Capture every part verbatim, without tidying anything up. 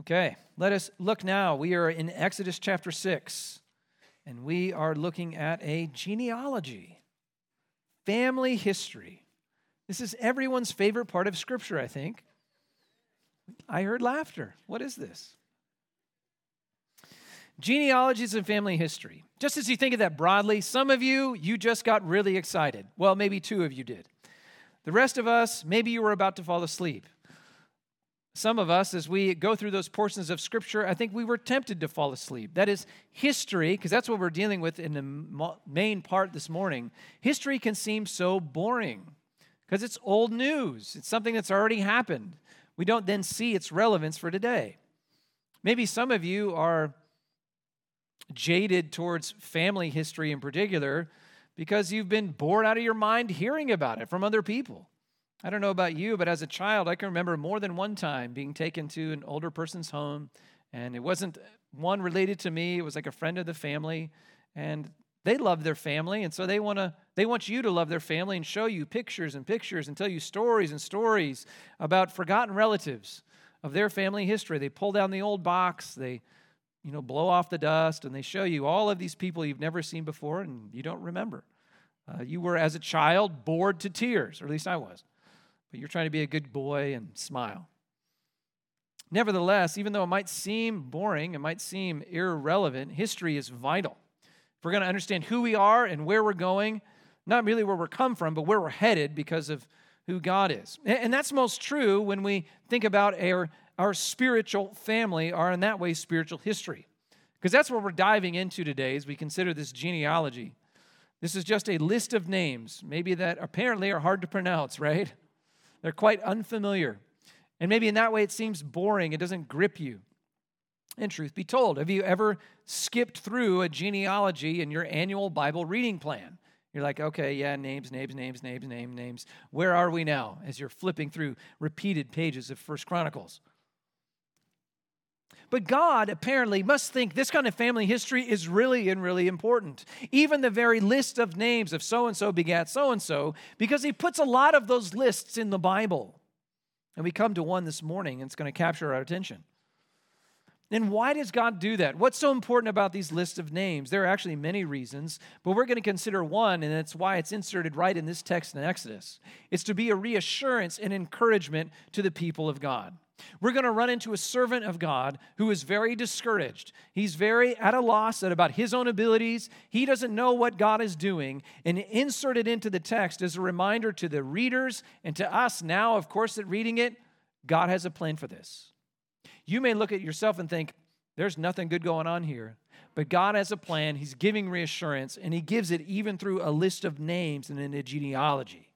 Okay, let us look now. We are in Exodus chapter six, and we are looking at a genealogy, family history. This is everyone's favorite part of Scripture, I think. I heard laughter. What is this? Genealogies and family history. Just as you think of that broadly, some of you, you just got really excited. Well, maybe two of you did. The rest of us, maybe you were about to fall asleep. Some of us, as we go through those portions of Scripture, I think we were tempted to fall asleep. That is history, because that's what we're dealing with in the main part this morning. History can seem so boring, because it's old news. It's something that's already happened. We don't then see its relevance for today. Maybe some of you are jaded towards family history in particular, because you've been bored out of your mind hearing about it from other people. I don't know about you, but as a child, I can remember more than one time being taken to an older person's home, and it wasn't one related to me. It was like a friend of the family, and they love their family, and so they want to they want you to love their family and show you pictures and pictures and tell you stories and stories about forgotten relatives of their family history. They pull down the old box, they you know blow off the dust, and they show you all of these people you've never seen before and you don't remember. Uh, you were, as a child, bored to tears, or at least I was. But you're trying to be a good boy and smile. Nevertheless, even though it might seem boring, it might seem irrelevant, history is vital. If we're going to understand who we are and where we're going, not merely where we're come from, but where we're headed because of who God is. And that's most true when we think about our, our spiritual family, or in that way, spiritual history. Because that's what we're diving into today as we consider this genealogy. This is just a list of names, maybe that apparently are hard to pronounce, right? They're quite unfamiliar. And maybe in that way it seems boring. It doesn't grip you. And truth be told, have you ever skipped through a genealogy in your annual Bible reading plan? You're like, okay, yeah, names, names, names, names, names, names. Where are we now? As you're flipping through repeated pages of First Chronicles. But God apparently must think this kind of family history is really and really important. Even the very list of names of so-and-so begat so-and-so, because he puts a lot of those lists in the Bible. And we come to one this morning, and it's going to capture our attention. And why does God do that? What's so important about these lists of names? There are actually many reasons, but we're going to consider one, and that's why it's inserted right in this text in Exodus. It's to be a reassurance and encouragement to the people of God. We're going to run into a servant of God who is very discouraged. He's very at a loss about his own abilities. He doesn't know what God is doing, and inserted into the text as a reminder to the readers and to us now, of course, that reading it, God has a plan for this. You may look at yourself and think, there's nothing good going on here, but God has a plan. He's giving reassurance, and he gives it even through a list of names and in a genealogy.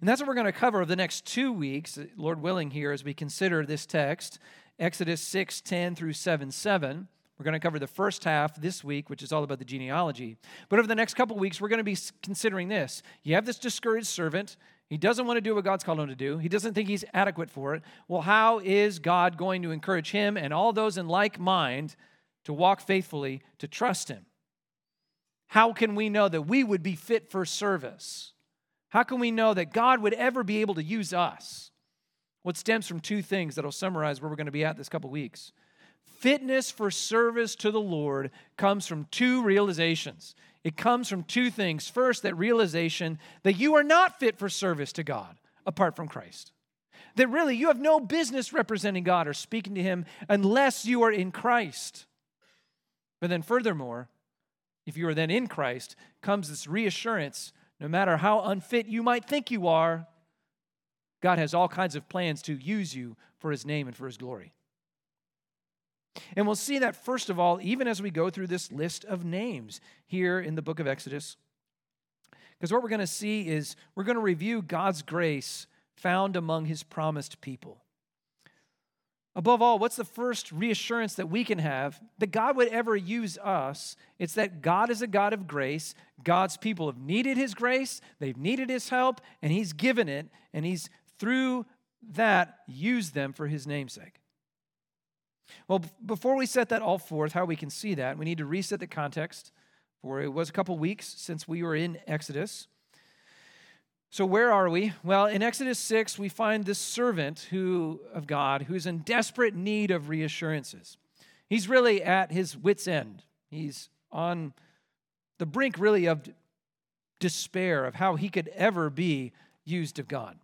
And that's what we're going to cover over the next two weeks, Lord willing, here as we consider this text, Exodus six ten through seven seven. We're going to cover the first half this week, which is all about the genealogy. But over the next couple weeks, we're going to be considering this. You have this discouraged servant. He doesn't want to do what God's called him to do. He doesn't think he's adequate for it. Well, how is God going to encourage him and all those in like mind to walk faithfully, to trust him? How can we know that we would be fit for service? How can we know that God would ever be able to use us? What stems from two things that'll summarize where we're going to be at this couple weeks. Fitness for service to the Lord comes from two realizations. It comes from two things. First, that realization that you are not fit for service to God apart from Christ. That really you have no business representing God or speaking to him unless you are in Christ. But then furthermore, if you are then in Christ, comes this reassurance. No matter how unfit you might think you are, God has all kinds of plans to use you for his name and for his glory. And we'll see that, first of all, even as we go through this list of names here in the book of Exodus. Because what we're going to see is we're going to review God's grace found among his promised people. Above all, what's the first reassurance that we can have that God would ever use us? It's that God is a God of grace. God's people have needed his grace, they've needed his help, and he's given it, and he's, through that, used them for his namesake. Well, before we set that all forth, how we can see that, we need to reset the context, for it was a couple weeks since we were in Exodus. So where are we? Well, in Exodus six, we find this servant who of God who's in desperate need of reassurances. He's really at his wit's end. He's on the brink, really, of despair of how he could ever be used of God.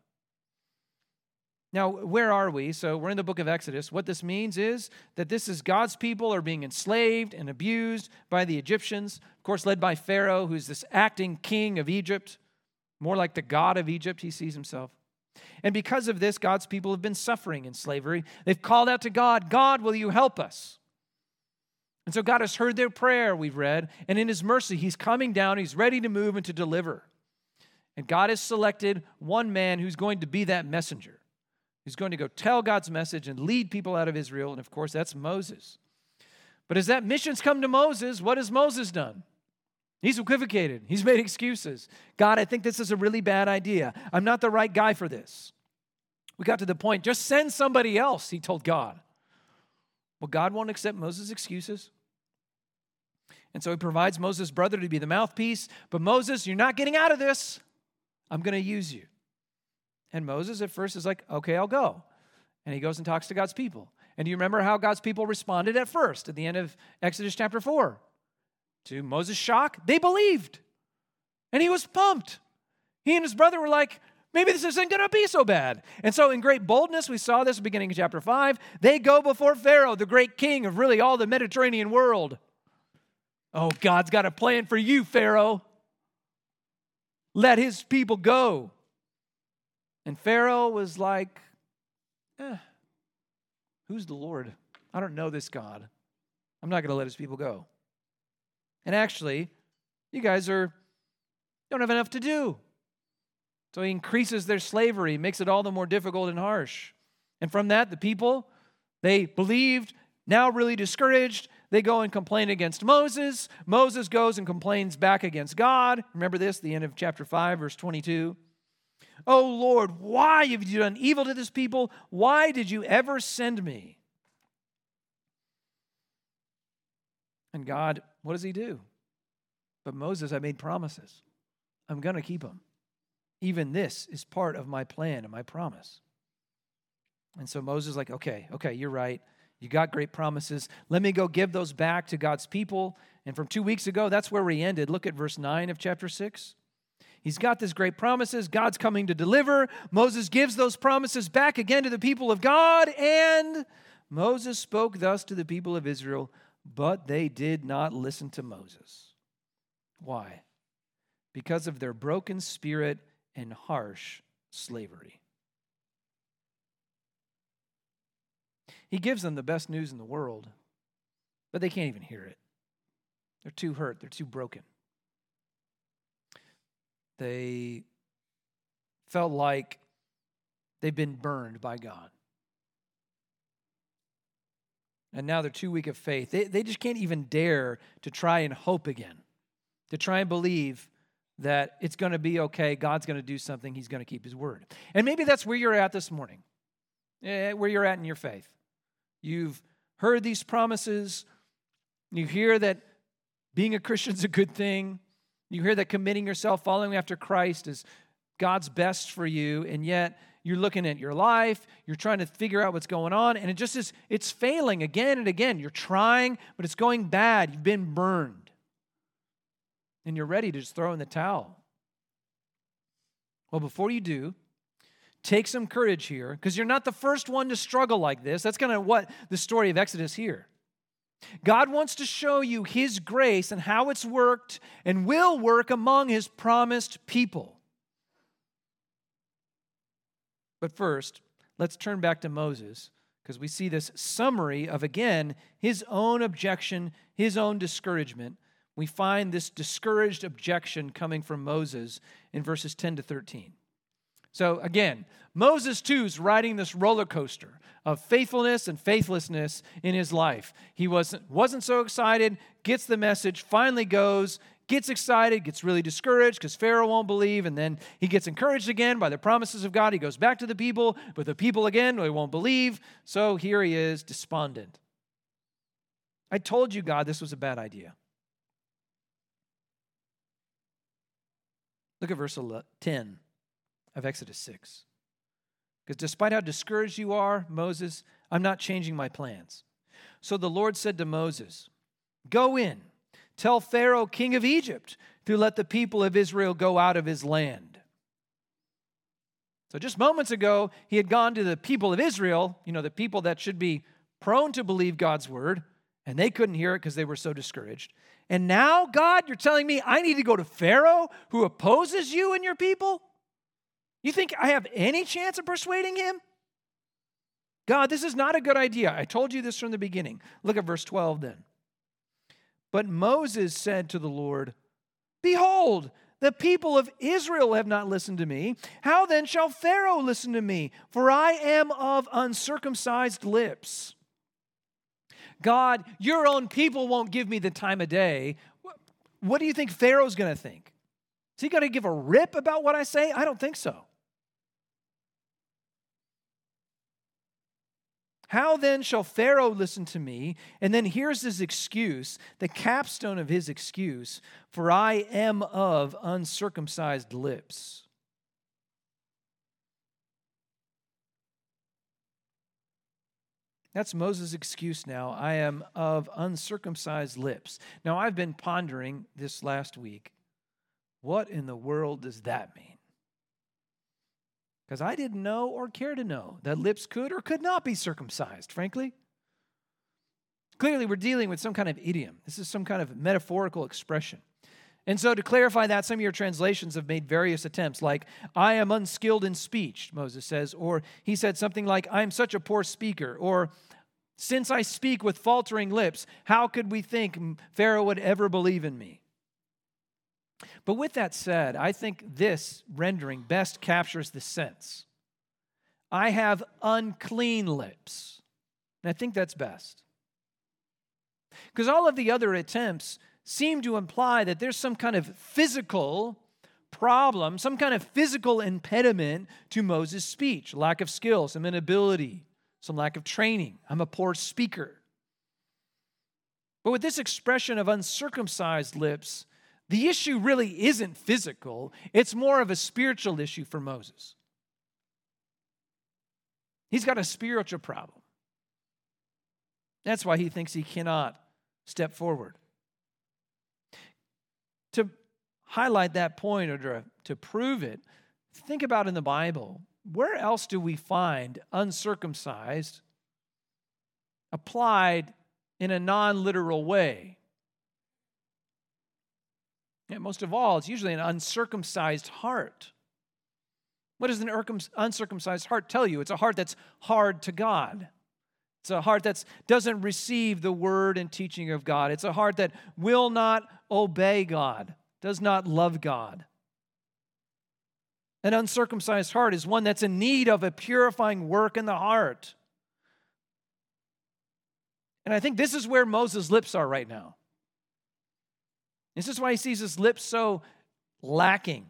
Now, where are we? So we're in the book of Exodus. What this means is that this is God's people are being enslaved and abused by the Egyptians, of course, led by Pharaoh, who's this acting king of Egypt, more like the god of Egypt, he sees himself. And because of this, God's people have been suffering in slavery. They've called out to God, God, will you help us? And so God has heard their prayer, we've read, and in his mercy, he's coming down, he's ready to move and to deliver. And God has selected one man who's going to be that messenger. He's going to go tell God's message and lead people out of Israel. And of course, that's Moses. But as that mission's come to Moses, what has Moses done? He's equivocated. He's made excuses. God, I think this is a really bad idea. I'm not the right guy for this. We got to the point, just send somebody else, he told God. Well, God won't accept Moses' excuses. And so he provides Moses' brother to be the mouthpiece. But Moses, you're not getting out of this. I'm going to use you. And Moses at first is like, okay, I'll go. And he goes and talks to God's people. And do you remember how God's people responded at first, at the end of Exodus chapter four? To Moses' shock, they believed. And he was pumped. He and his brother were like, maybe this isn't going to be so bad. And so in great boldness, we saw this beginning of chapter five, they go before Pharaoh, the great king of really all the Mediterranean world. Oh, God's got a plan for you, Pharaoh. Let his people go. And Pharaoh was like, eh, who's the Lord? I don't know this God. I'm not going to let his people go. And actually, you guys are don't have enough to do. So he increases their slavery, makes it all the more difficult and harsh. And from that, the people, they believed, now really discouraged. They go and complain against Moses. Moses goes and complains back against God. Remember this, the end of chapter five, verse twenty-two. Oh, Lord, why have you done evil to this people? Why did you ever send me? And God, what does he do? But Moses, I made promises. I'm going to keep them. Even this is part of my plan and my promise. And so Moses is like, okay, okay, you're right. You got great promises. Let me go give those back to God's people. And from two weeks ago, that's where we ended. Look at verse nine of chapter six. He's got this great promises. God's coming to deliver. Moses gives those promises back again to the people of God. And Moses spoke thus to the people of Israel, but they did not listen to Moses. Why? Because of their broken spirit and harsh slavery. He gives them the best news in the world, but they can't even hear it. They're too hurt. They're too broken. They felt like they've been burned by God. And now they're too weak of faith. They, they just can't even dare to try and hope again, to try and believe that it's going to be okay, God's going to do something, he's going to keep his word. And maybe that's where you're at this morning, where you're at in your faith. You've heard these promises. You hear that being a Christian's a good thing. You hear that committing yourself, following after Christ is God's best for you, and yet you're looking at your life, you're trying to figure out what's going on, and it just is, it's failing again and again. You're trying, but it's going bad. You've been burned. And you're ready to just throw in the towel. Well, before you do, take some courage here, because you're not the first one to struggle like this. That's kind of what the story of Exodus here. God wants to show you his grace and how it's worked and will work among his promised people. But first, let's turn back to Moses, because we see this summary of, again, his own objection, his own discouragement. We find this discouraged objection coming from Moses in verses ten to thirteen. So again, Moses too is riding this roller coaster of faithfulness and faithlessness in his life. He wasn't, wasn't so excited, gets the message, finally goes, gets excited, gets really discouraged because Pharaoh won't believe, and then he gets encouraged again by the promises of God. He goes back to the people, but the people again, they won't believe. So here he is, despondent. I told you, God, this was a bad idea. Look at verse ten. of Exodus six. Because despite how discouraged you are, Moses, I'm not changing my plans. So the Lord said to Moses, go in, tell Pharaoh, king of Egypt, to let the people of Israel go out of his land. So just moments ago, he had gone to the people of Israel, you know, the people that should be prone to believe God's word, and they couldn't hear it because they were so discouraged. And now, God, you're telling me I need to go to Pharaoh who opposes you and your people? You think I have any chance of persuading him? God, this is not a good idea. I told you this from the beginning. Look at verse twelve then. But Moses said to the Lord, behold, the people of Israel have not listened to me. How then shall Pharaoh listen to me? For I am of uncircumcised lips. God, your own people won't give me the time of day. What do you think Pharaoh's going to think? Is he going to give a rip about what I say? I don't think so. How then shall Pharaoh listen to me? And then here's his excuse, the capstone of his excuse, for I am of uncircumcised lips. That's Moses' excuse now. I am of uncircumcised lips. Now, I've been pondering this last week. What in the world does that mean? Because I didn't know or care to know that lips could or could not be circumcised, frankly. Clearly, we're dealing with some kind of idiom. This is some kind of metaphorical expression. And so to clarify that, some of your translations have made various attempts, like, I am unskilled in speech, Moses says, or he said something like, I am such a poor speaker, or since I speak with faltering lips, how could we think Pharaoh would ever believe in me? But with that said, I think this rendering best captures the sense. I have unclean lips, and I think that's best. Because all of the other attempts seem to imply that there's some kind of physical problem, some kind of physical impediment to Moses' speech, lack of skill, some inability, some lack of training. I'm a poor speaker. But with this expression of uncircumcised lips, the issue really isn't physical. It's more of a spiritual issue for Moses. He's got a spiritual problem. That's why he thinks he cannot step forward. To highlight that point or to, to prove it, think about in the Bible, where else do we find uncircumcised applied in a non-literal way? Yeah, most of all, it's usually an uncircumcised heart. What does an uncircumcised heart tell you? It's a heart that's hard to God. It's a heart that doesn't receive the word and teaching of God. It's a heart that will not obey God, does not love God. An uncircumcised heart is one that's in need of a purifying work in the heart. And I think this is where Moses' lips are right now. This is why he sees his lips so lacking.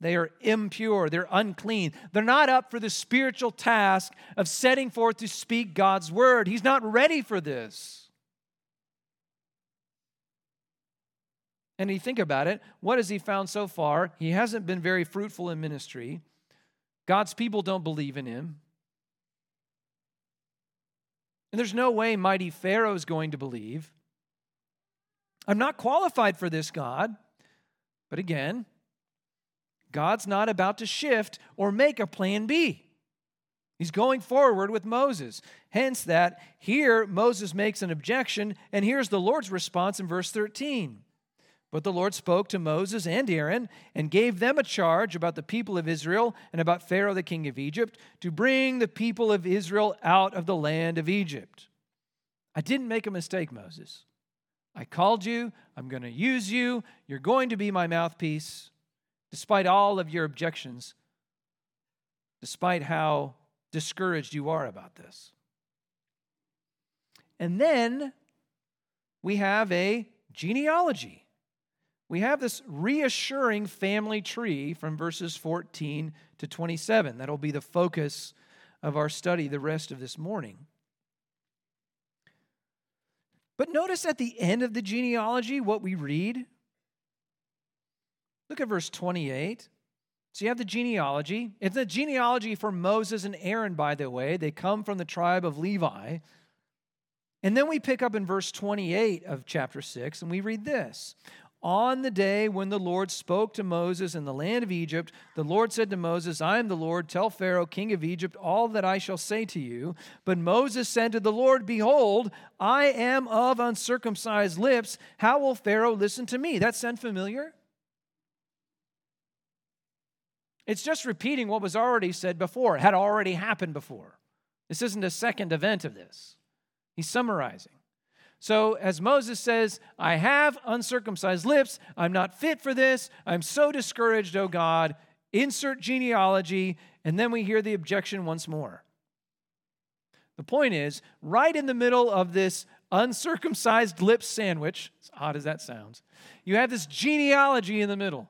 They are impure. They're unclean. They're not up for the spiritual task of setting forth to speak God's word. He's not ready for this. And you think about it, what has he found so far? He hasn't been very fruitful in ministry. God's people don't believe in him. And there's no way mighty Pharaoh's going to believe. I'm not qualified for this, God. But again, God's not about to shift or make a plan B. He's going forward with Moses. Hence that here Moses makes an objection, and here's the Lord's response in verse thirteen. But the Lord spoke to Moses and Aaron and gave them a charge about the people of Israel and about Pharaoh the king of Egypt to bring the people of Israel out of the land of Egypt. I didn't make a mistake, Moses. I called you, I'm going to use you, you're going to be my mouthpiece, despite all of your objections, despite how discouraged you are about this. And then we have a genealogy. We have this reassuring family tree from verses fourteen to twenty-seven. That'll be the focus of our study the rest of this morning. But notice at the end of the genealogy what we read. Look at verse twenty-eight. So you have the genealogy. It's a genealogy for Moses and Aaron, by the way. They come from the tribe of Levi. And then we pick up in verse twenty-eight of chapter six, and we read this. On the day when the Lord spoke to Moses in the land of Egypt, the Lord said to Moses, I am the Lord, tell Pharaoh, king of Egypt, all that I shall say to you. But Moses said to the Lord, behold, I am of uncircumcised lips. How will Pharaoh listen to me? That sound familiar? It's just repeating what was already said before. It had already happened before. This isn't a second event of this. He's summarizing. So as Moses says, I have uncircumcised lips. I'm not fit for this. I'm so discouraged, O God. Insert genealogy. And then we hear the objection once more. The point is, right in the middle of this uncircumcised lips sandwich, as odd as that sounds, you have this genealogy in the middle.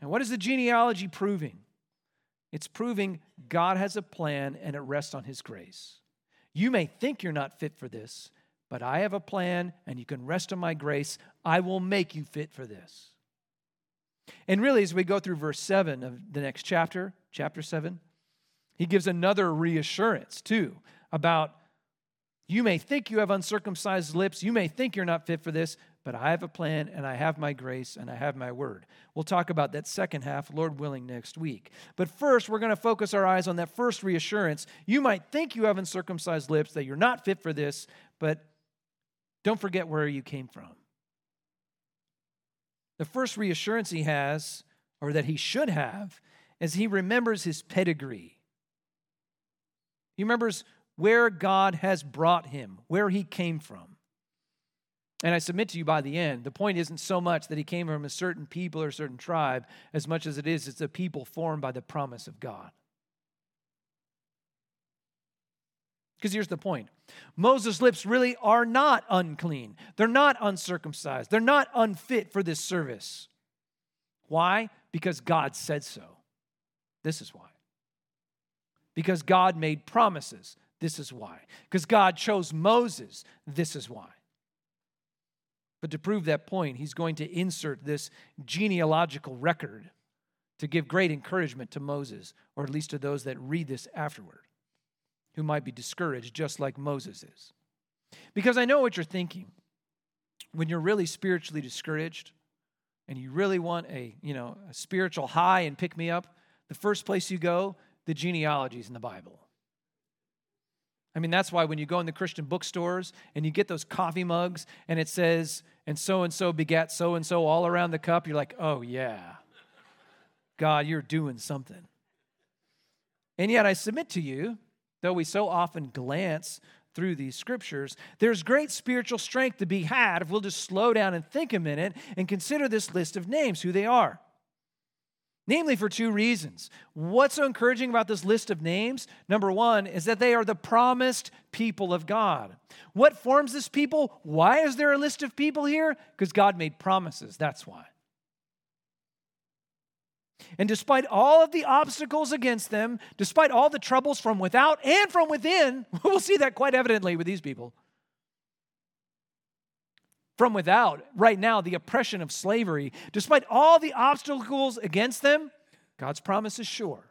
And what is the genealogy proving? It's proving God has a plan and it rests on His grace. You may think you're not fit for this, but I have a plan and you can rest on my grace. I will make you fit for this. And really, as we go through verse seven of the next chapter, chapter seven, he gives another reassurance too about you may think you have uncircumcised lips, you may think you're not fit for this, but I have a plan, and I have my grace, and I have my word. We'll talk about that second half, Lord willing, next week. But first, we're going to focus our eyes on that first reassurance. You might think you have uncircumcised lips, that you're not fit for this, but don't forget where you came from. The first reassurance he has, or that he should have, is he remembers his pedigree. He remembers where God has brought him, where he came from. And I submit to you by the end, the point isn't so much that he came from a certain people or a certain tribe, as much as it is it's a people formed by the promise of God. Because here's the point. Moses' lips really are not unclean. They're not uncircumcised. They're not unfit for this service. Why? Because God said so. This is why. Because God made promises. This is why. Because God chose Moses. This is why. But to prove that point, he's going to insert this genealogical record to give great encouragement to Moses, or at least to those that read this afterward, who might be discouraged just like Moses is. Because I know what you're thinking. When you're really spiritually discouraged and you really want a, you know, a spiritual high and pick me up, the first place you go, the genealogies in the Bible. I mean, that's why when you go in the Christian bookstores and you get those coffee mugs and it says, and so-and-so begat so-and-so all around the cup, you're like, oh yeah, God, you're doing something. And yet I submit to you, though we so often glance through these scriptures, there's great spiritual strength to be had if we'll just slow down and think a minute and consider this list of names, who they are. Namely, for two reasons. What's so encouraging about this list of names? Number one is that they are the promised people of God. What forms this people? Why is there a list of people here? Because God made promises. That's why. And despite all of the obstacles against them, despite all the troubles from without and from within, we'll see that quite evidently with these people. From without, right now, the oppression of slavery, despite all the obstacles against them, God's promise is sure.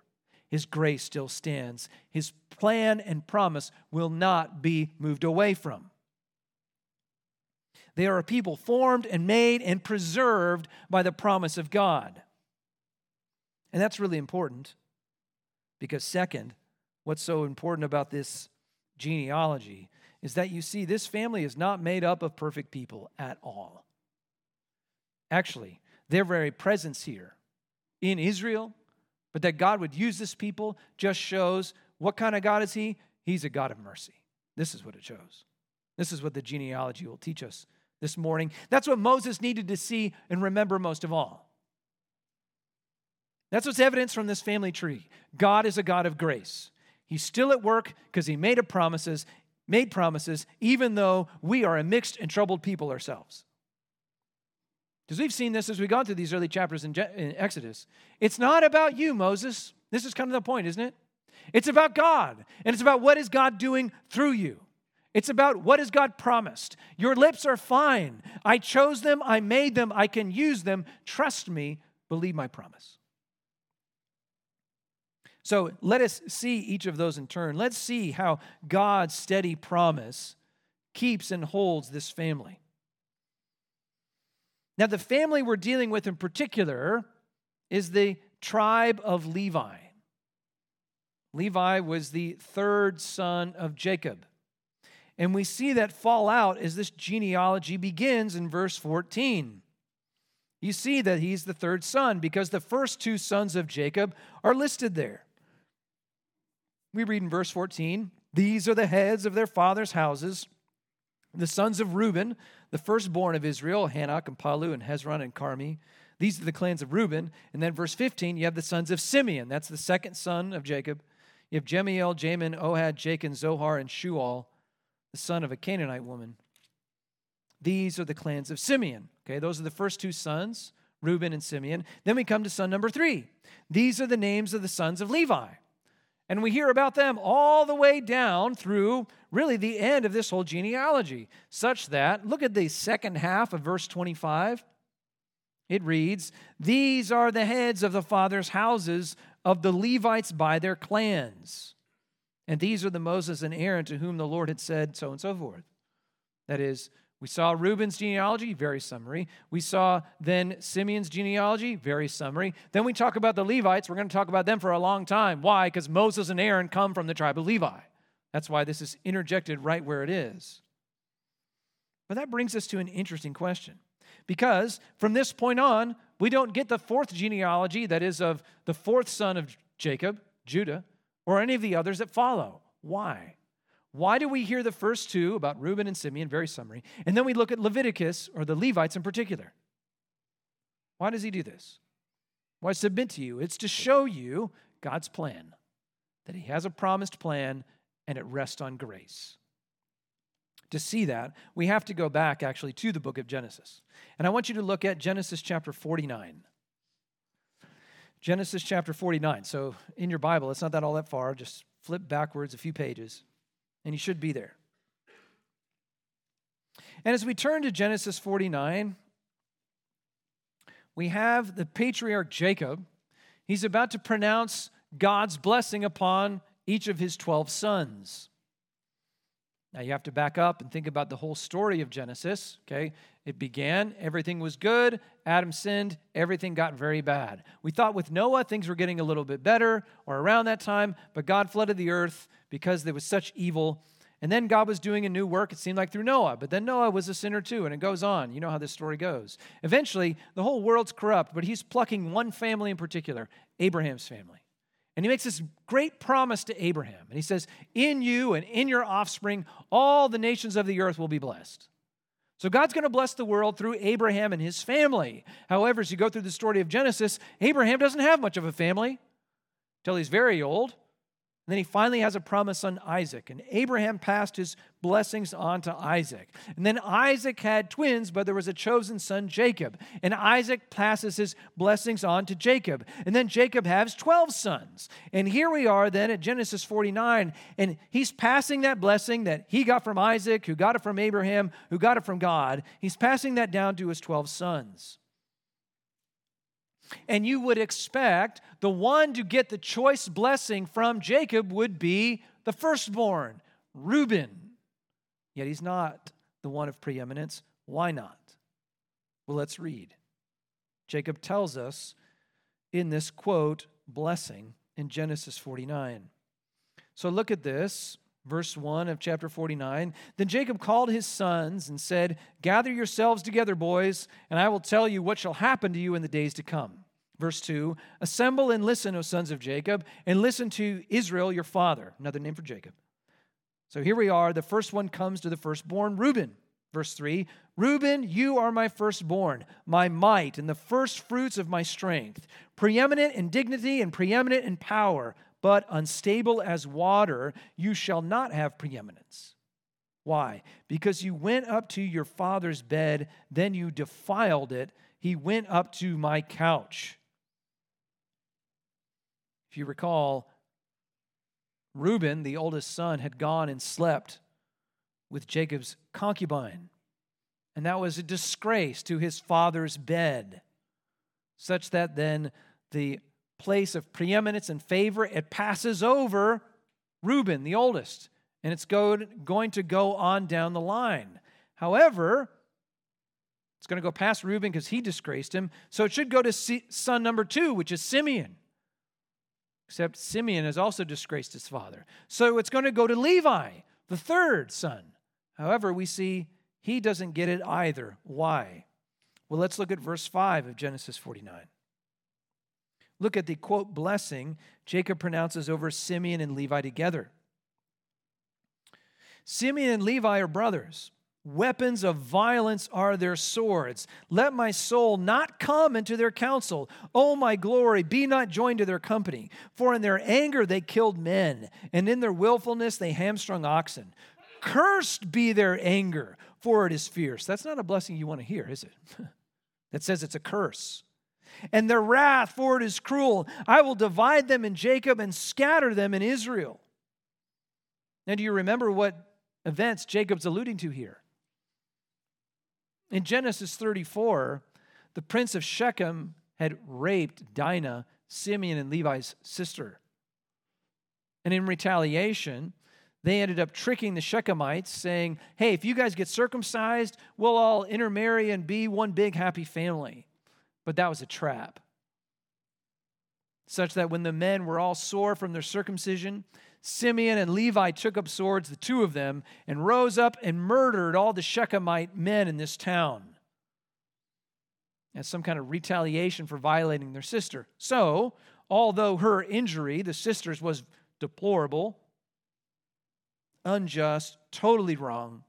His grace still stands. His plan and promise will not be moved away from. They are a people formed and made and preserved by the promise of God. And that's really important because, second, what's so important about this genealogy is that you see this family is not made up of perfect people at all. Actually, their very presence here in Israel, but that God would use this people just shows what kind of God is He? He's a God of mercy. This is what it shows. This is what the genealogy will teach us this morning. That's what Moses needed to see and remember most of all. That's what's evidenced from this family tree. God is a God of grace. He's still at work because He made a promises made promises, even though we are a mixed and troubled people ourselves. Because we've seen this as we gone through these early chapters in, Je- in Exodus. It's not about you, Moses. This is kind of the point, isn't it? It's about God, and it's about what is God doing through you. It's about what has God promised. Your lips are fine. I chose them. I made them. I can use them. Trust me. Believe my promise. So let us see each of those in turn. Let's see how God's steady promise keeps and holds this family. Now, the family we're dealing with in particular is the tribe of Levi. Levi was the third son of Jacob. And we see that fall out as this genealogy begins in verse fourteen. You see that he's the third son because the first two sons of Jacob are listed there. We read in verse fourteen, "These are the heads of their fathers' houses, the sons of Reuben, the firstborn of Israel, Hanok and Palu and Hezron and Carmi. These are the clans of Reuben." And then verse fifteen, you have the sons of Simeon. That's the second son of Jacob. You have Jemiel, Jamin, Ohad, Jachin, Zohar, and Shual, the son of a Canaanite woman. These are the clans of Simeon. Okay, those are the first two sons, Reuben and Simeon. Then we come to son number three. These are the names of the sons of Levi. And we hear about them all the way down through really the end of this whole genealogy, such that, look at the second half of verse twenty-five. It reads, "These are the heads of the fathers' houses of the Levites by their clans. And these are the Moses and Aaron to whom the Lord had said," so and so forth. That is, we saw Reuben's genealogy, very summary. We saw then Simeon's genealogy, very summary. Then we talk about the Levites. We're going to talk about them for a long time. Why? Because Moses and Aaron come from the tribe of Levi. That's why this is interjected right where it is. But that brings us to an interesting question. Because from this point on, we don't get the fourth genealogy, that is of the fourth son of Jacob, Judah, or any of the others that follow. Why? Why do we hear the first two about Reuben and Simeon, very summary, and then we look at Leviticus, or the Levites in particular? Why does he do this? Why submit to you? It's to show you God's plan, that he has a promised plan, and it rests on grace. To see that, we have to go back, actually, to the book of Genesis. And I want you to look at Genesis chapter forty-nine. Genesis chapter forty-nine. So in your Bible, it's not that all that far. Just flip backwards a few pages, and you should be there. And as we turn to Genesis forty-nine, we have the patriarch Jacob. He's about to pronounce God's blessing upon each of his twelve sons. Now, you have to back up and think about the whole story of Genesis, okay? It began, everything was good, Adam sinned, everything got very bad. We thought with Noah things were getting a little bit better, or around that time, but God flooded the earth because there was such evil. And then God was doing a new work, it seemed like, through Noah. But then Noah was a sinner too, and it goes on. You know how this story goes. Eventually, the whole world's corrupt, but he's plucking one family in particular, Abraham's family. And he makes this great promise to Abraham. And he says, in you and in your offspring, all the nations of the earth will be blessed. So God's going to bless the world through Abraham and his family. However, as you go through the story of Genesis, Abraham doesn't have much of a family until he's very old. And then he finally has a promise on Isaac. And Abraham passed his blessings on to Isaac. And then Isaac had twins, but there was a chosen son, Jacob. And Isaac passes his blessings on to Jacob. And then Jacob has twelve sons. And here we are then at Genesis forty-nine. And he's passing that blessing that he got from Isaac, who got it from Abraham, who got it from God. He's passing that down to his twelve sons. And you would expect the one to get the choice blessing from Jacob would be the firstborn, Reuben. Yet he's not the one of preeminence. Why not? Well, let's read. Jacob tells us in this, quote, blessing in Genesis forty-nine. So look at this. Verse one of chapter forty-nine, "Then Jacob called his sons and said, 'Gather yourselves together, boys, and I will tell you what shall happen to you in the days to come.'" Verse two, "Assemble and listen, O sons of Jacob, and listen to Israel your father." Another name for Jacob. So here we are. The first one comes to the firstborn, Reuben. Verse three, "Reuben, you are my firstborn, my might, and the firstfruits of my strength, preeminent in dignity and preeminent in power. But unstable as water, you shall not have preeminence. Why? Because you went up to your father's bed, then you defiled it. He went up to my couch." If you recall, Reuben, the oldest son, had gone and slept with Jacob's concubine. And that was a disgrace to his father's bed. such that then the place of preeminence and favor, it passes over Reuben, the oldest, and it's going to go on down the line. However, it's going to go past Reuben because he disgraced him, so it should go to son number two, which is Simeon. Except Simeon has also disgraced his father. So it's going to go to Levi, the third son. However, we see he doesn't get it either. Why? Well, let's look at verse five of Genesis forty-nine. Look at the, quote, blessing Jacob pronounces over Simeon and Levi together. Simeon and Levi are brothers. Weapons of violence are their swords. Let my soul not come into their counsel. O my glory, be not joined to their company. For in their anger they killed men, and in their willfulness they hamstrung oxen. Cursed be their anger, for it is fierce. That's not a blessing you want to hear, is it? That says it's a curse. And their wrath, for it is cruel. I will divide them in Jacob and scatter them in Israel. Now, do you remember what events Jacob's alluding to here? In Genesis thirty-four, the prince of Shechem had raped Dinah, Simeon and Levi's sister. And in retaliation, they ended up tricking the Shechemites, saying, hey, if you guys get circumcised, we'll all intermarry and be one big happy family. But that was a trap, such that when the men were all sore from their circumcision, Simeon and Levi took up swords, the two of them, and rose up and murdered all the Shechemite men in this town as some kind of retaliation for violating their sister. So, although her injury, the sister's, was deplorable, unjust, totally wrong,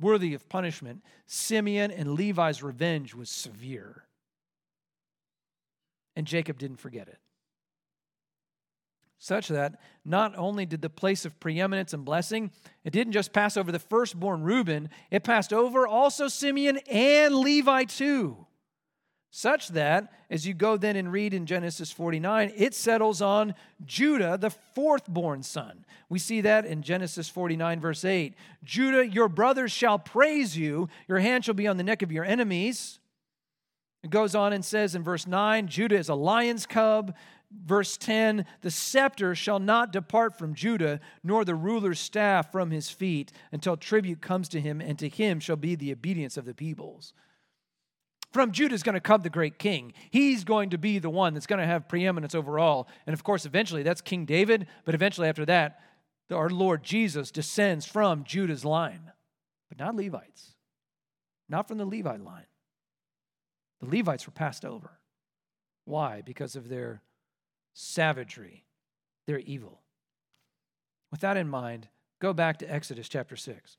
worthy of punishment, Simeon and Levi's revenge was severe. And Jacob didn't forget it. Such that not only did the place of preeminence and blessing, it didn't just pass over the firstborn Reuben, it passed over also Simeon and Levi too. Such that, as you go then and read in Genesis forty-nine, it settles on Judah, the fourthborn son. We see that in Genesis forty-nine, verse eight. Judah, your brothers shall praise you, your hand shall be on the neck of your enemies. It goes on and says in verse nine, Judah is a lion's cub. Verse ten, the scepter shall not depart from Judah, nor the ruler's staff from his feet, until tribute comes to him, and to him shall be the obedience of the peoples. From Judah is going to come the great king. He's going to be the one that's going to have preeminence over all. And of course, eventually, that's King David, but eventually after that, our Lord Jesus descends from Judah's line, but not Levites, not from the Levite line. The Levites were passed over. Why? Because of their savagery, their evil. With that in mind, go back to Exodus chapter six.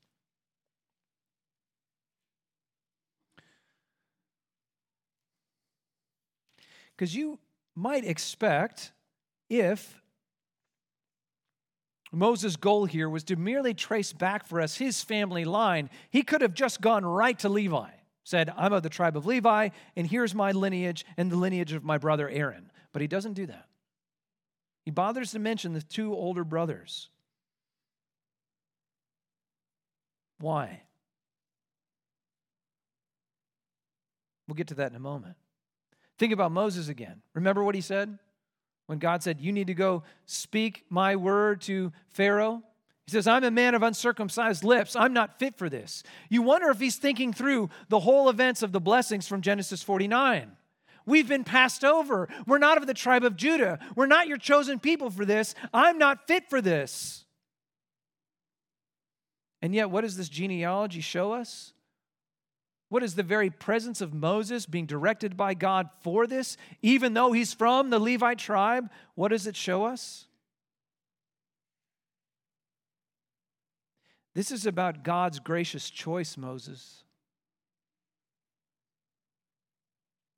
Because you might expect, if Moses' goal here was to merely trace back for us his family line, he could have just gone right to Levi, said, I'm of the tribe of Levi, and here's my lineage and the lineage of my brother Aaron. But he doesn't do that. He bothers to mention the two older brothers. Why? We'll get to that in a moment. Think about Moses again. Remember what he said? When God said, you need to go speak my word to Pharaoh. He says, I'm a man of uncircumcised lips. I'm not fit for this. You wonder if he's thinking through the whole events of the blessings from Genesis forty-nine. We've been passed over. We're not of the tribe of Judah. We're not your chosen people for this. I'm not fit for this. And yet, what does this genealogy show us? What is the very presence of Moses being directed by God for this? Even though he's from the Levite tribe, what does it show us? This is about God's gracious choice, Moses.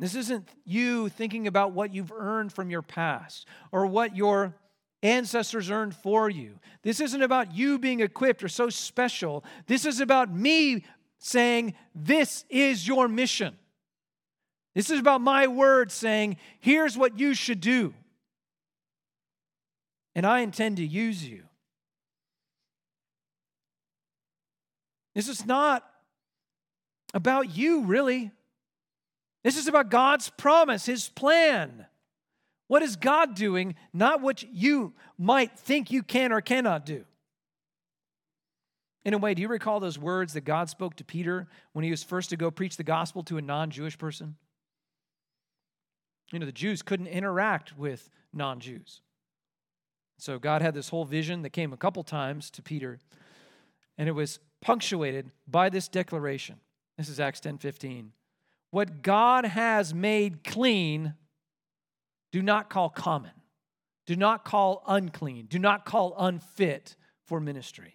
This isn't you thinking about what you've earned from your past or what your ancestors earned for you. This isn't about you being equipped or so special. This is about me saying, this is your mission. This is about my word saying, here's what you should do. And I intend to use you. This is not about you, really. This is about God's promise, his plan. What is God doing, not what you might think you can or cannot do? In a way, do you recall those words that God spoke to Peter when he was first to go preach the gospel to a non-Jewish person? You know, the Jews couldn't interact with non-Jews. So God had this whole vision that came a couple times to Peter, and it was punctuated by this declaration. This is Acts ten fifteen. What God has made clean, do not call common. Do not call unclean. Do not call unfit for ministry.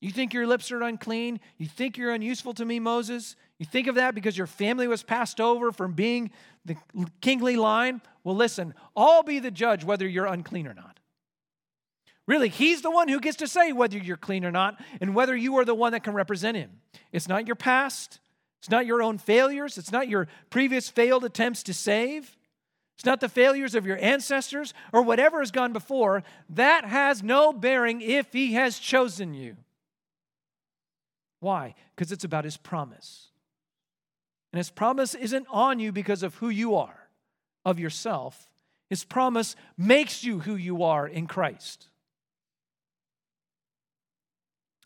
You think your lips are unclean? You think you're unuseful to me, Moses? You think of that because your family was passed over from being the kingly line? Well, listen, I'll be the judge whether you're unclean or not. Really, he's the one who gets to say whether you're clean or not and whether you are the one that can represent him. It's not your past. It's not your own failures. It's not your previous failed attempts to save. It's not the failures of your ancestors or whatever has gone before. That has no bearing if he has chosen you. Why? Because it's about his promise. And his promise isn't on you because of who you are, of yourself. His promise makes you who you are in Christ.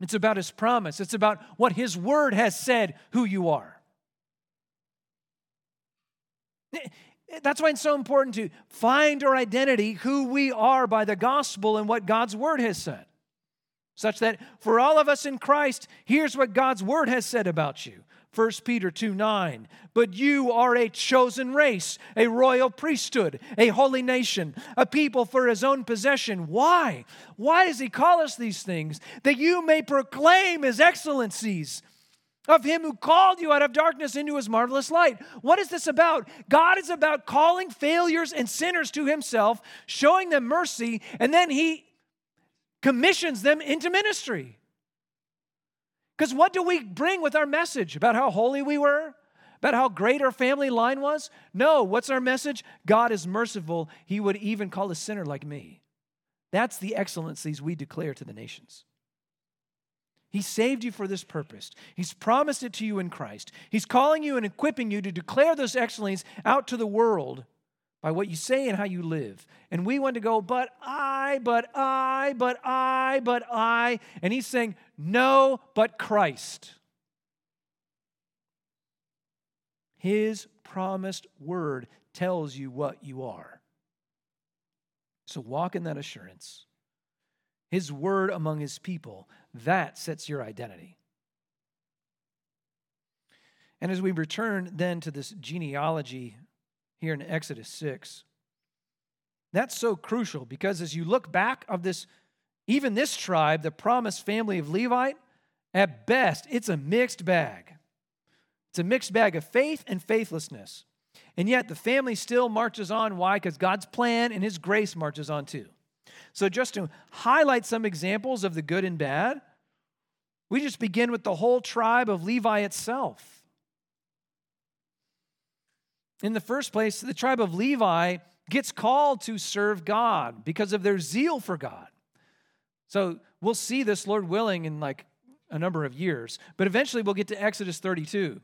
It's about his promise. It's about what his word has said who you are. That's why it's so important to find our identity, who we are by the gospel and what God's word has said. Such that for all of us in Christ, here's what God's word has said about you. First Peter two nine, but you are a chosen race, a royal priesthood, a holy nation, a people for his own possession. Why? Why does he call us these things? That you may proclaim his excellencies of him who called you out of darkness into his marvelous light. What is this about? God is about calling failures and sinners to himself, showing them mercy, and then he commissions them into ministry. Because what do we bring with our message? About how holy we were? About how great our family line was? No, what's our message? God is merciful. He would even call a sinner like me. That's the excellencies we declare to the nations. He saved you for this purpose. He's promised it to you in Christ. He's calling you and equipping you to declare those excellencies out to the world by what you say and how you live. And we want to go, but I, but I, but I, but I. And he's saying, no, but Christ. His promised word tells you what you are. So walk in that assurance. His word among his people, that sets your identity. And as we return then to this genealogy here in Exodus six. That's so crucial because as you look back of this, even this tribe, the promised family of Levi, at best, it's a mixed bag. It's a mixed bag of faith and faithlessness. And yet the family still marches on. Why? Because God's plan and his grace marches on too. So just to highlight some examples of the good and bad, we just begin with the whole tribe of Levi itself. In the first place, the tribe of Levi gets called to serve God because of their zeal for God. So we'll see this, Lord willing, in like a number of years. But eventually we'll get to Exodus thirty-two.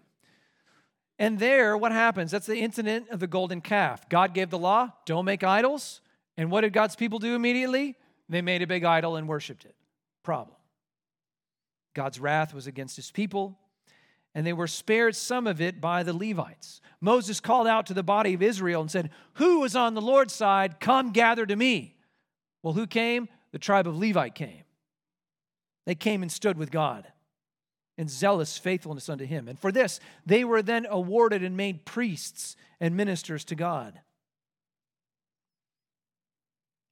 And there, what happens? That's the incident of the golden calf. God gave the law, don't make idols. And what did God's people do immediately? They made a big idol and worshiped it. Problem. God's wrath was against his people. And they were spared some of it by the Levites. Moses called out to the body of Israel and said, who is on the Lord's side? Come gather to me. Well, who came? The tribe of Levi came. They came and stood with God in zealous faithfulness unto him. And for this, they were then awarded and made priests and ministers to God.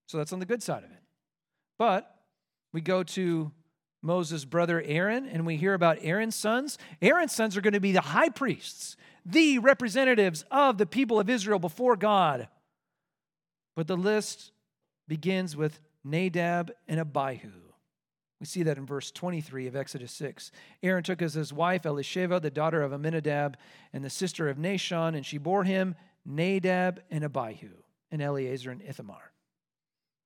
So that's on the good side of it. But we go to Moses' brother Aaron, and we hear about Aaron's sons. Aaron's sons are going to be the high priests, the representatives of the people of Israel before God. But the list begins with Nadab and Abihu. We see that in verse twenty-three of Exodus six. Aaron took as his wife Elisheva, the daughter of Amminadab, and the sister of Nashon, and she bore him Nadab and Abihu, and Eleazar and Ithamar.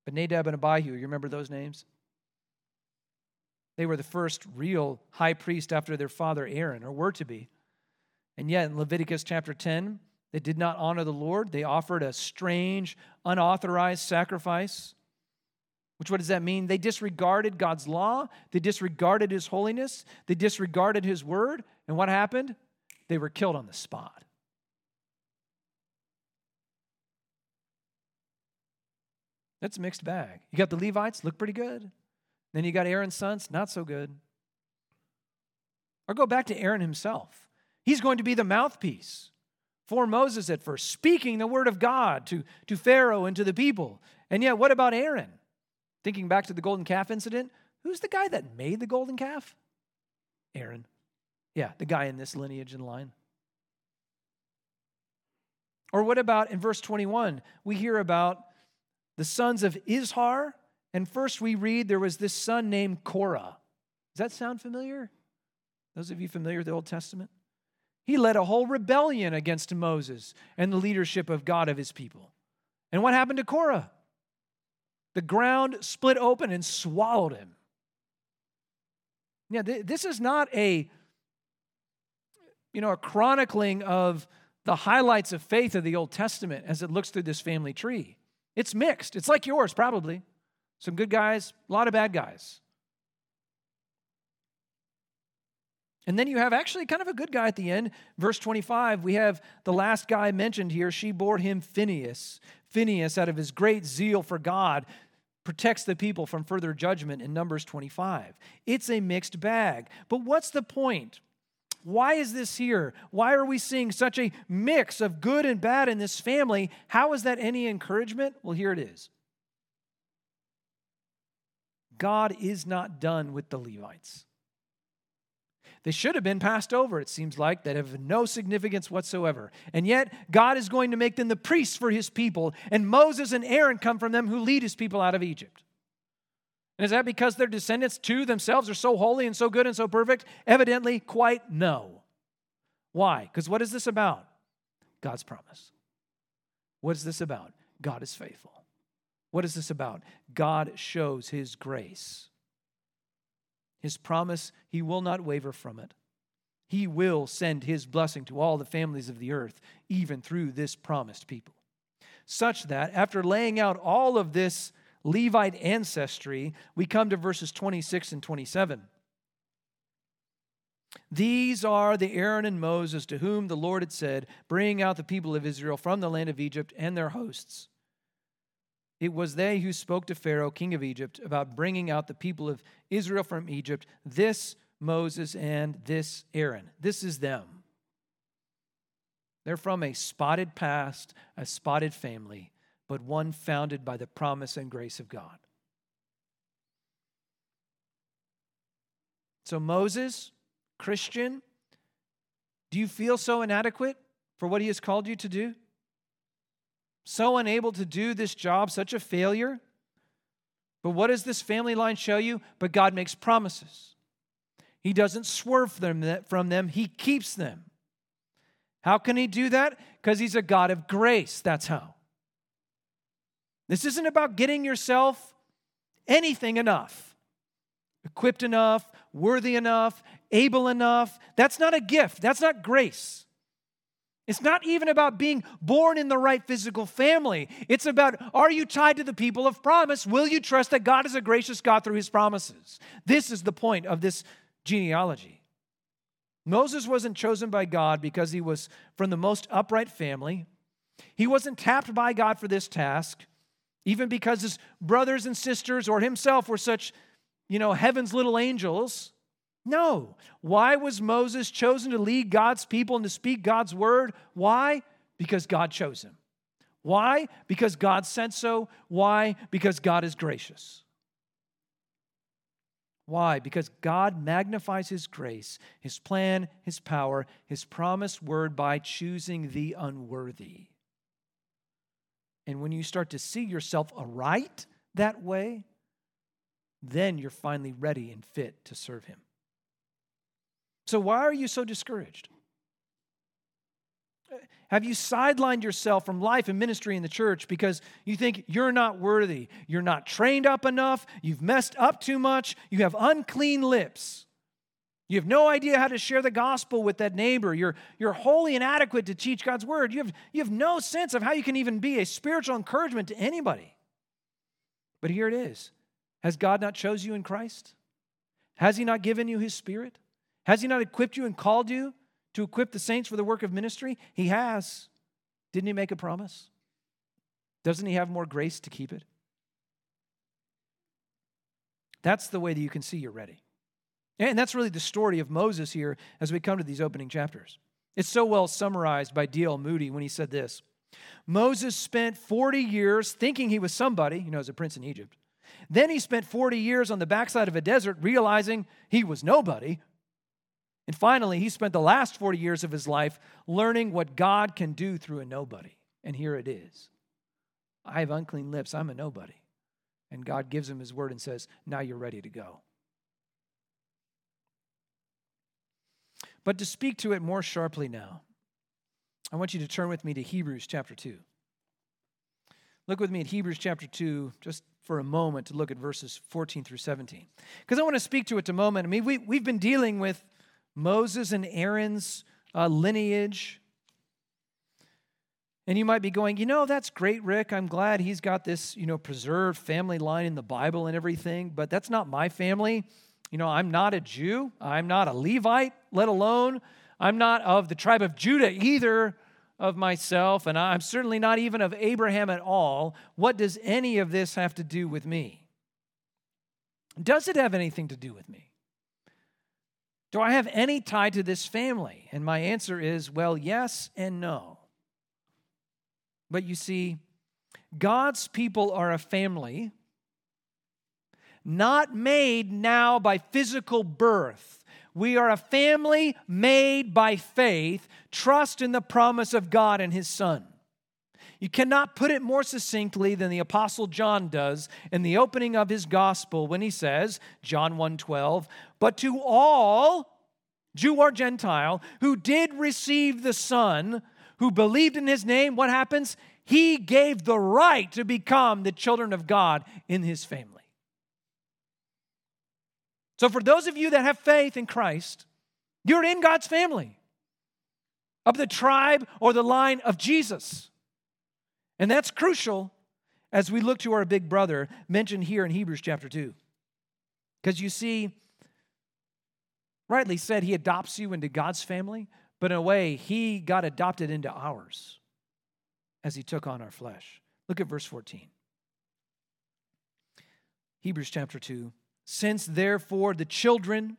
But Nadab and Abihu, you remember those names? They were the first real high priest after their father Aaron, or were to be. And yet in Leviticus chapter ten, they did not honor the Lord. They offered a strange, unauthorized sacrifice. Which, what does that mean? They disregarded God's law. They disregarded His holiness. They disregarded His word. And what happened? They were killed on the spot. That's a mixed bag. You got the Levites, look pretty good. Then you got Aaron's sons, not so good. Or go back to Aaron himself. He's going to be the mouthpiece for Moses at first, speaking the word of God to, to Pharaoh and to the people. And yet, what about Aaron? Thinking back to the golden calf incident, who's the guy that made the golden calf? Aaron. Yeah, the guy in this lineage and line. Or what about in verse twenty-one? We hear about the sons of Izhar, and first we read there was this son named Korah. Does that sound familiar? Those of you familiar with the Old Testament? He led a whole rebellion against Moses and the leadership of God of His people. And what happened to Korah? The ground split open and swallowed him. Yeah, th- this is not a, you know, a chronicling of the highlights of faith of the Old Testament as it looks through this family tree. It's mixed. It's like yours, probably. Some good guys, a lot of bad guys. And then you have actually kind of a good guy at the end. Verse twenty-five, we have the last guy mentioned here. She bore him Phineas. Phineas, out of his great zeal for God, protects the people from further judgment in Numbers twenty-five. It's a mixed bag. But what's the point? Why is this here? Why are we seeing such a mix of good and bad in this family? How is that any encouragement? Well, here it is. God is not done with the Levites. They should have been passed over, it seems like, that have no significance whatsoever. And yet, God is going to make them the priests for His people, and Moses and Aaron come from them who lead His people out of Egypt. And is that because their descendants too themselves are so holy and so good and so perfect? Evidently, quite no. Why? Because what is this about? God's promise. What is this about? God is faithful. What is this about? God shows His grace. His promise, He will not waver from it. He will send His blessing to all the families of the earth, even through this promised people. Such that, after laying out all of this Levite ancestry, we come to verses twenty-six and twenty-seven. These are the Aaron and Moses to whom the Lord had said, bring out the people of Israel from the land of Egypt and their hosts. It was they who spoke to Pharaoh, king of Egypt, about bringing out the people of Israel from Egypt, this Moses and this Aaron. This is them. They're from a spotted past, a spotted family, but one founded by the promise and grace of God. So Moses, Christian, do you feel so inadequate for what he has called you to do? So unable to do this job, such a failure. But what does this family line show you? But God makes promises. He doesn't swerve from them. He keeps them. How can He do that? Because He's a God of grace. That's how. This isn't about getting yourself anything enough, equipped enough, worthy enough, able enough. That's not a gift. That's not grace. It's not even about being born in the right physical family. It's about, are you tied to the people of promise? Will you trust that God is a gracious God through His promises? This is the point of this genealogy. Moses wasn't chosen by God because he was from the most upright family. He wasn't tapped by God for this task, even because his brothers and sisters or himself were such, you know, heaven's little angels. No. Why was Moses chosen to lead God's people and to speak God's word? Why? Because God chose him. Why? Because God said so. Why? Because God is gracious. Why? Because God magnifies His grace, His plan, His power, His promised word by choosing the unworthy. And when you start to see yourself aright that way, then you're finally ready and fit to serve Him. So why are you so discouraged? Have you sidelined yourself from life and ministry in the church because you think you're not worthy, you're not trained up enough, you've messed up too much, you have unclean lips? You have no idea how to share the gospel with that neighbor. You're, you're wholly inadequate to teach God's word. You have, you have no sense of how you can even be a spiritual encouragement to anybody. But here it is. Has God not chosen you in Christ? Has he not given you his Spirit? Has he not equipped you and called you to equip the saints for the work of ministry? He has. Didn't he make a promise? Doesn't he have more grace to keep it? That's the way that you can see you're ready. And that's really the story of Moses here as we come to these opening chapters. It's so well summarized by D L Moody when he said this. Moses spent forty years thinking he was somebody, you know, as a prince in Egypt. Then he spent forty years on the backside of a desert realizing he was nobody. And finally, he spent the last forty years of his life learning what God can do through a nobody. And here it is. I have unclean lips. I'm a nobody. And God gives him his word and says, now you're ready to go. But to speak to it more sharply now, I want you to turn with me to Hebrews chapter two. Look with me at Hebrews chapter two just for a moment to look at verses fourteen through seventeen. Because I want to speak to it in a moment. I mean, we, we've been dealing with Moses and Aaron's uh, lineage. And you might be going, you know, that's great, Rick. I'm glad he's got this, you know, preserved family line in the Bible and everything, but that's not my family. You know, I'm not a Jew. I'm not a Levite, let alone. I'm not of the tribe of Judah either of myself, and I'm certainly not even of Abraham at all. What does any of this have to do with me? Does it have anything to do with me? Do I have any tie to this family? And my answer is, well, yes and no. But you see, God's people are a family not made now by physical birth. We are a family made by faith, trust in the promise of God and his Son. You cannot put it more succinctly than the Apostle John does in the opening of his gospel when he says, John one twelve, but to all, Jew or Gentile, who did receive the Son, who believed in his name, what happens? He gave the right to become the children of God in his family. So for those of you that have faith in Christ, you're in God's family of the tribe or the line of Jesus. And that's crucial as we look to our big brother mentioned here in Hebrews chapter two. Because you see, rightly said, he adopts you into God's family, but in a way, he got adopted into ours as he took on our flesh. Look at verse fourteen. Hebrews chapter two. Since, therefore, the children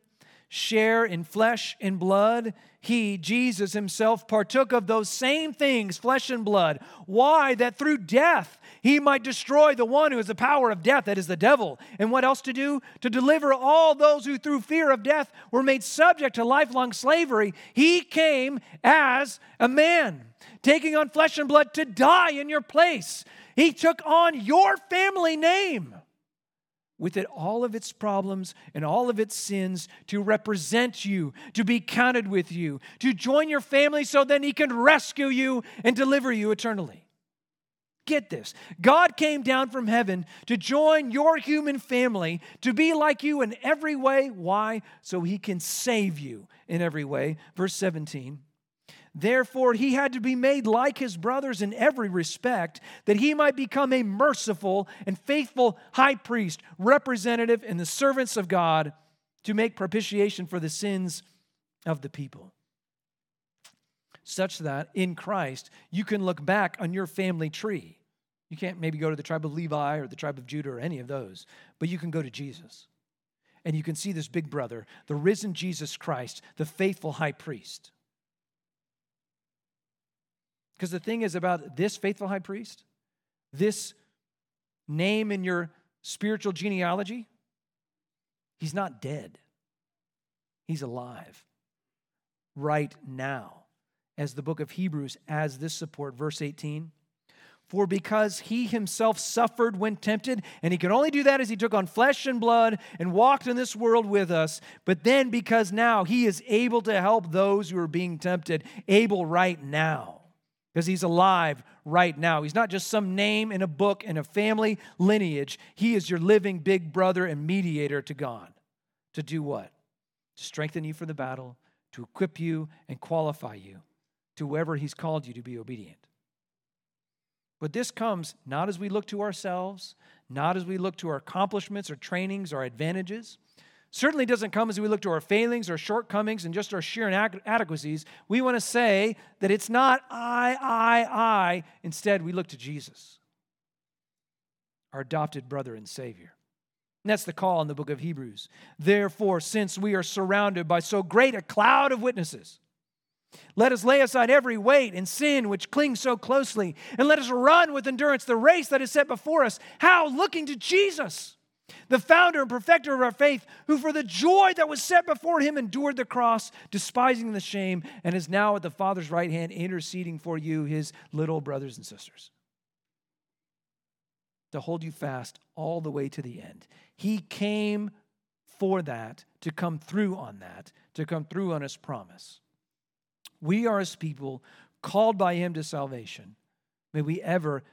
share in flesh and blood, he, Jesus himself, partook of those same things, flesh and blood. Why? That through death he might destroy the one who has the power of death, that is the devil. And what else to do? To deliver all those who through fear of death were made subject to lifelong slavery. He came as a man, taking on flesh and blood to die in your place. He took on your family name, with it all of its problems and all of its sins, to represent you, to be counted with you, to join your family so then he can rescue you and deliver you eternally. Get this. God came down from heaven to join your human family, to be like you in every way. Why? So he can save you in every way. Verse seventeen. Therefore, he had to be made like his brothers in every respect, that he might become a merciful and faithful high priest, representative in the servants of God, to make propitiation for the sins of the people. Such that in Christ, you can look back on your family tree. You can't maybe go to the tribe of Levi or the tribe of Judah or any of those, but you can go to Jesus. And you can see this big brother, the risen Jesus Christ, the faithful high priest. Because the thing is about this faithful high priest, this name in your spiritual genealogy, he's not dead. He's alive right now, as the book of Hebrews adds this support, verse eighteen. For because he himself suffered when tempted, and he could only do that as he took on flesh and blood and walked in this world with us, but then because now he is able to help those who are being tempted, able right now. Because he's alive right now. He's not just some name in a book and a family lineage. He is your living big brother and mediator to God. To do what? to strengthen you for the battle, to equip you and qualify you to wherever he's called you to be obedient. But this comes not as we look to ourselves, not as we look to our accomplishments or trainings or advantages. Certainly doesn't come as we look to our failings or shortcomings and just our sheer inadequacies. We want to say that it's not I, I, I. Instead, we look to Jesus, our adopted brother and Savior. And that's the call in the book of Hebrews. Therefore, since we are surrounded by so great a cloud of witnesses, let us lay aside every weight and sin which clings so closely, and let us run with endurance the race that is set before us. How? Looking to Jesus, the founder and perfecter of our faith, who for the joy that was set before him endured the cross, despising the shame, and is now at the Father's right hand interceding for you, his little brothers and sisters. To hold you fast all the way to the end. He came for that, to come through on that, to come through on his promise. We are his people, called by him to salvation. May we ever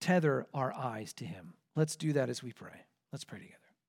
tether our eyes to him. Let's do that as we pray. Let's pray together.